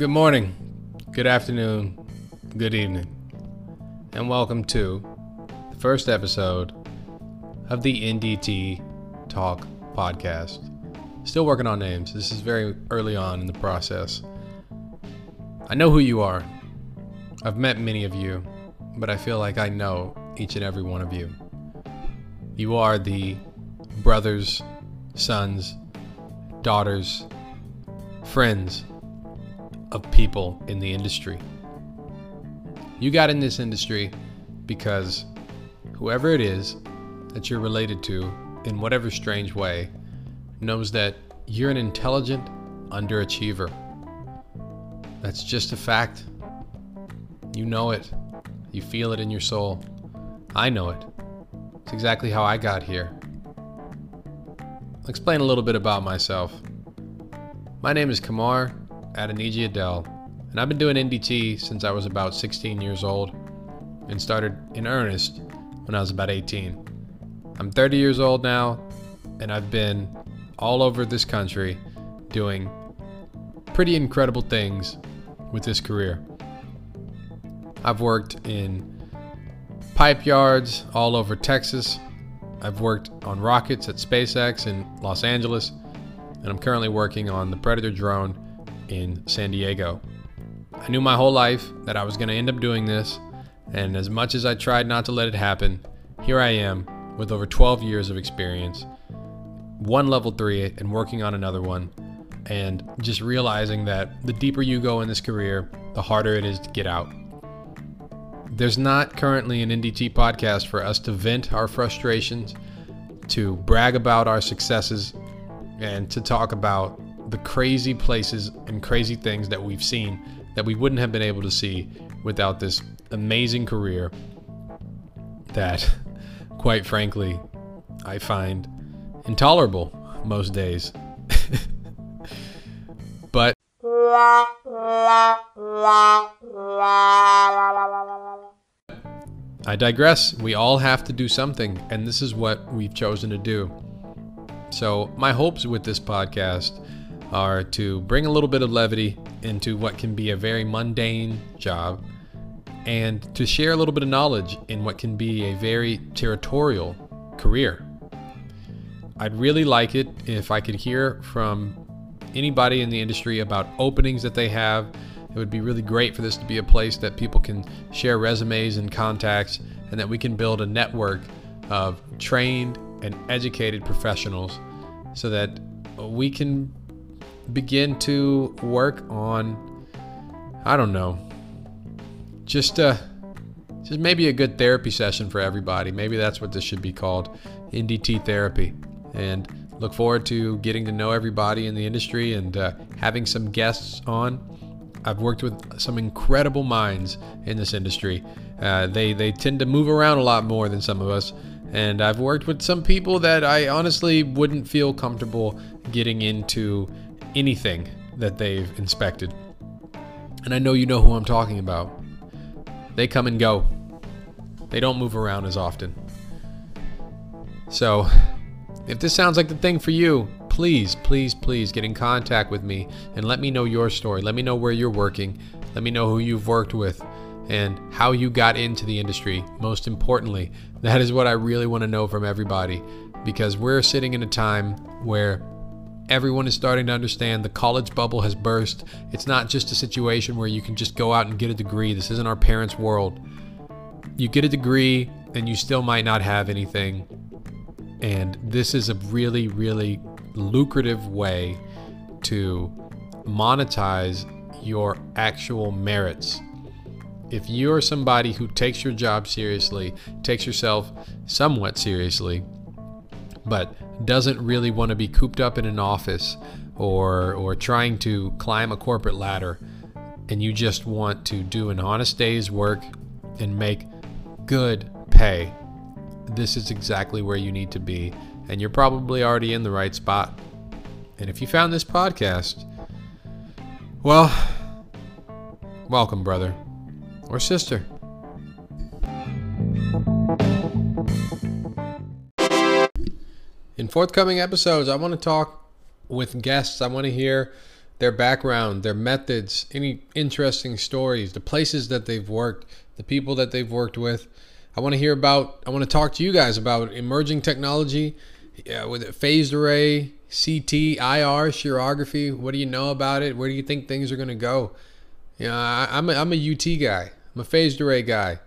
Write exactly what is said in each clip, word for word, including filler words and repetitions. Good morning, good afternoon, good evening, and welcome to the first episode of the N D T Talk podcast. Still working on names. This is very early on in the process. I know who you are. I've met many of you, but I feel like I know each and every one of you. You are the brothers, sons, daughters, friends of people in the industry. You got in this industry because whoever it is that you're related to in whatever strange way knows that you're an intelligent underachiever. That's just a fact. You know it. You feel it in your soul. I know it. It's exactly how I got here. I'll explain a little bit about myself. My name is Kamar Adeniji Adele, and I've been doing N D T since I was about sixteen years old and started in earnest when I was about eighteen. I'm thirty years old now, and I've been all over this country doing pretty incredible things with this career. I've worked in pipe yards all over Texas. I've worked on rockets at SpaceX in Los Angeles, and I'm currently working on the Predator drone in San Diego. I knew my whole life that I was going to end up doing this, and as much as I tried not to let it happen, here I am with over twelve years of experience, one level three and working on another one, and just realizing that the deeper you go in this career, the harder it is to get out. There's not currently an N D T podcast for us to vent our frustrations, to brag about our successes, and to talk about the crazy places and crazy things that we've seen that we wouldn't have been able to see without this amazing career that, quite frankly, I find intolerable most days. But I digress. We all have to do something, and this is what we've chosen to do. So my hopes with this podcast are to bring a little bit of levity into what can be a very mundane job, and to share a little bit of knowledge in what can be a very territorial career. I'd really like it if I could hear from anybody in the industry about openings that they have. It would be really great for this to be a place that people can share resumes and contacts, and that we can build a network of trained and educated professionals so that we can begin to work on, I don't know, just a, just maybe a good therapy session for everybody. Maybe that's what this should be called, N D T therapy. And look forward to getting to know everybody in the industry and uh, having some guests on. I've worked with some incredible minds in this industry. Uh, they, they tend to move around a lot more than some of us. And I've worked with some people that I honestly wouldn't feel comfortable getting into anything that they've inspected. And I know you know who I'm talking about. They come and go. They don't move around as often. So if this sounds like the thing for you, please, please, please get in contact with me and let me know your story. Let me know where you're working. Let me know who you've worked with and how you got into the industry. Most importantly, that is what I really want to know from everybody, because we're sitting in a time where everyone is starting to understand the college bubble has burst. It's not just a situation where you can just go out and get a degree. This isn't our parents' world. You get a degree and you still might not have anything. And this is a really, really lucrative way to monetize your actual merits. If you're somebody who takes your job seriously, takes yourself somewhat seriously, but doesn't really want to be cooped up in an office or or trying to climb a corporate ladder, and you just want to do an honest day's work and make good pay, this is exactly where you need to be, and you're probably already in the right spot. And if you found this podcast, well, welcome, brother or sister. In forthcoming episodes, I want to talk with guests. I want to hear their background, their methods, any interesting stories, the places that they've worked, the people that they've worked with. I want to hear about, I want to talk to you guys about emerging technology, yeah, with phased array, C T, I R, stereography. What do you know about it? Where do you think things are going to go? You know, I, I'm, a, I'm a U T guy. I'm a phased array guy.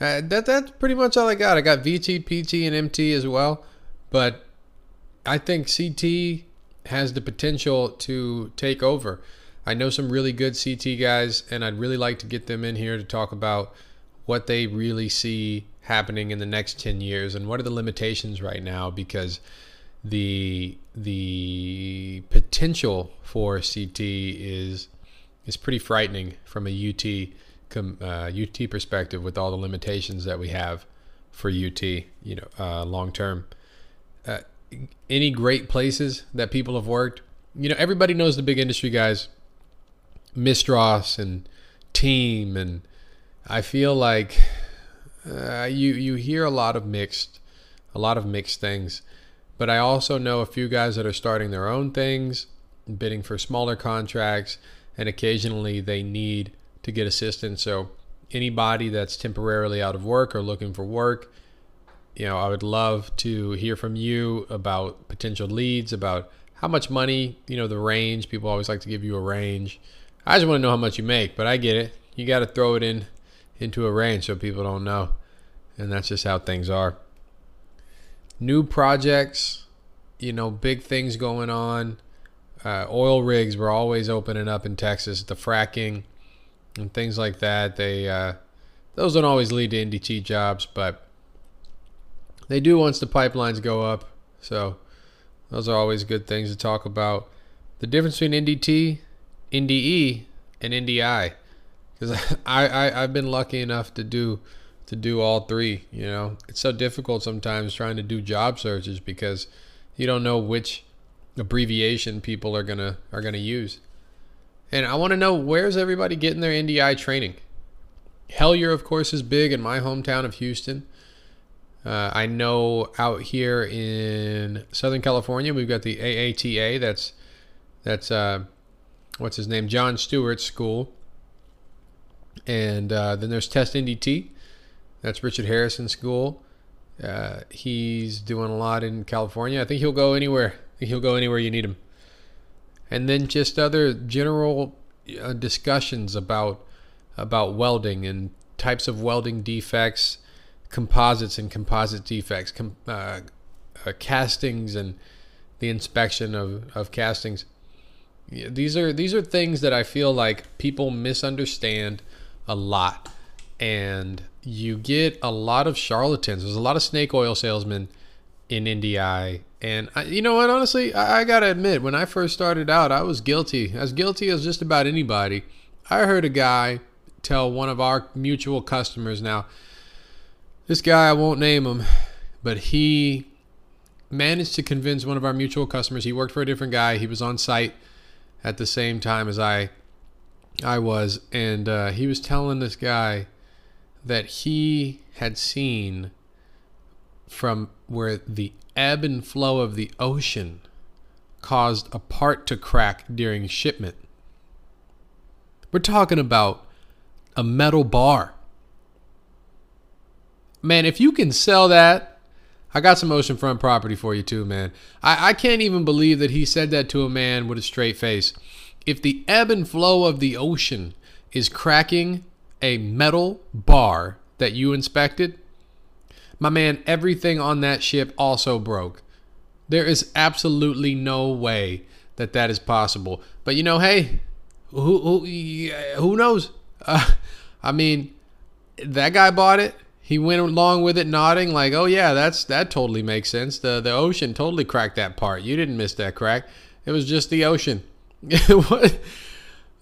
Uh, that That's pretty much all I got. I got V T, P T, and M T as well. But I think C T has the potential to take over. I know some really good C T guys, and I'd really like to get them in here to talk about what they really see happening in the next ten years and what are the limitations right now, because the the potential for C T is is pretty frightening from a U T com, uh, U T perspective, with all the limitations that we have for U T, you know, uh, long term. Uh, any great places that people have worked, you know, everybody knows the big industry guys, Mistros and Team, and I feel like uh, you you hear a lot of mixed, a lot of mixed things. But I also know a few guys that are starting their own things, bidding for smaller contracts, and occasionally they need to get assistance. So anybody that's temporarily out of work or looking for work, you know, I would love to hear from you about potential leads, about how much money, you know, the range. People always like to give you a range. I just want to know how much you make, but I get it. You got to throw it in into a range so people don't know. And that's just how things are. New projects, you know, big things going on. Uh, oil rigs were always opening up in Texas, the fracking and things like that. They uh, those don't always lead to N D T jobs, but they do once the pipelines go up. So those are always good things to talk about. The difference between N D T, N D E, and N D I. Because I, I, I've been lucky enough to do to do all three. You know, it's so difficult sometimes trying to do job searches because you don't know which abbreviation people are gonna are gonna use. And I want to know, where's everybody getting their N D I training? Hellier, of course, is big in my hometown of Houston. Uh, I know out here in Southern California, we've got the A A T A. That's that's uh, what's his name, John Stewart's school. And uh, then there's Test N D T. That's Richard Harrison's school. Uh, he's doing a lot in California. I think he'll go anywhere. I think he'll go anywhere you need him. And then just other general uh, discussions about about welding and types of welding defects, composites and composite defects, com uh, uh, castings and the inspection of of castings. Yeah, these are these are things that I feel like people misunderstand a lot, and you get a lot of charlatans. There's a lot of snake oil salesmen in N D I, and I, you know what, honestly, I, I gotta admit, when I first started out, I was guilty, as guilty as just about anybody. I heard a guy tell one of our mutual customers, now this guy, I won't name him, but he managed to convince one of our mutual customers, he worked for a different guy, he was on site at the same time as I I was, and uh, he was telling this guy that he had seen from where the ebb and flow of the ocean caused a part to crack during shipment. We're talking about a metal bar. Man, if you can sell that, I got some oceanfront property for you too, man. I, I can't even believe that he said that to a man with a straight face. If the ebb and flow of the ocean is cracking a metal bar that you inspected, my man, everything on that ship also broke. There is absolutely no way that that is possible. But you know, hey, who, who, who knows? Uh, I mean, that guy bought it. He went along with it, nodding like, oh yeah, that's that totally makes sense. The the ocean totally cracked that part. You didn't miss that crack. It was just the ocean. What?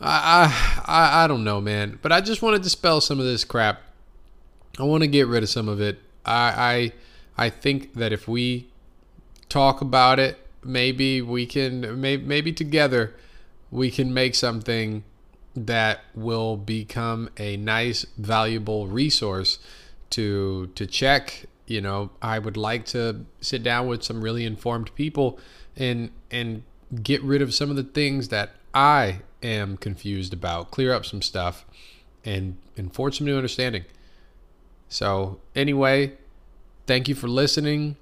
I, I I don't know, man. But I just want to dispel some of this crap. I want to get rid of some of it. I I I think that if we talk about it, maybe we can maybe, maybe together we can make something that will become a nice, valuable resource to to check. You know, I would like to sit down with some really informed people and and get rid of some of the things that I am confused about, clear up some stuff, and, and forge some new understanding. So anyway, thank you for listening.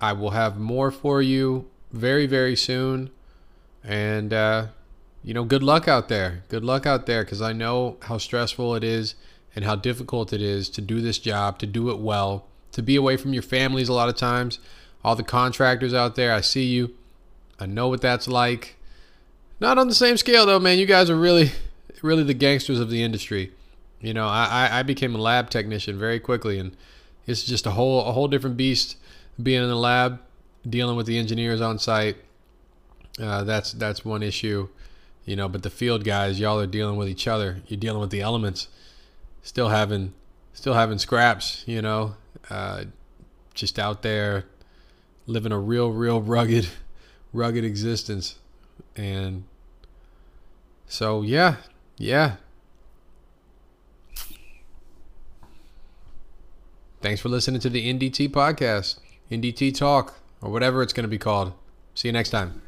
I will have more for you very, very soon. And, uh, you know, good luck out there. Good luck out there, because I know how stressful it is and how difficult it is to do this job, to do it well, to be away from your families a lot of times. All the contractors out there, I see you. I know what that's like. Not on the same scale, though, man. You guys are really, really the gangsters of the industry. You know, I, I became a lab technician very quickly, and it's just a whole, a whole different beast being in the lab, dealing with the engineers on site. Uh, that's that's one issue, you know. But the field guys, y'all are dealing with each other. You're dealing with the elements. Still having, still having scraps, you know. Uh, just out there, living a real, real rugged, rugged existence. And so, yeah, yeah. Thanks for listening to the N D T podcast, N D T Talk, or whatever it's going to be called. See you next time.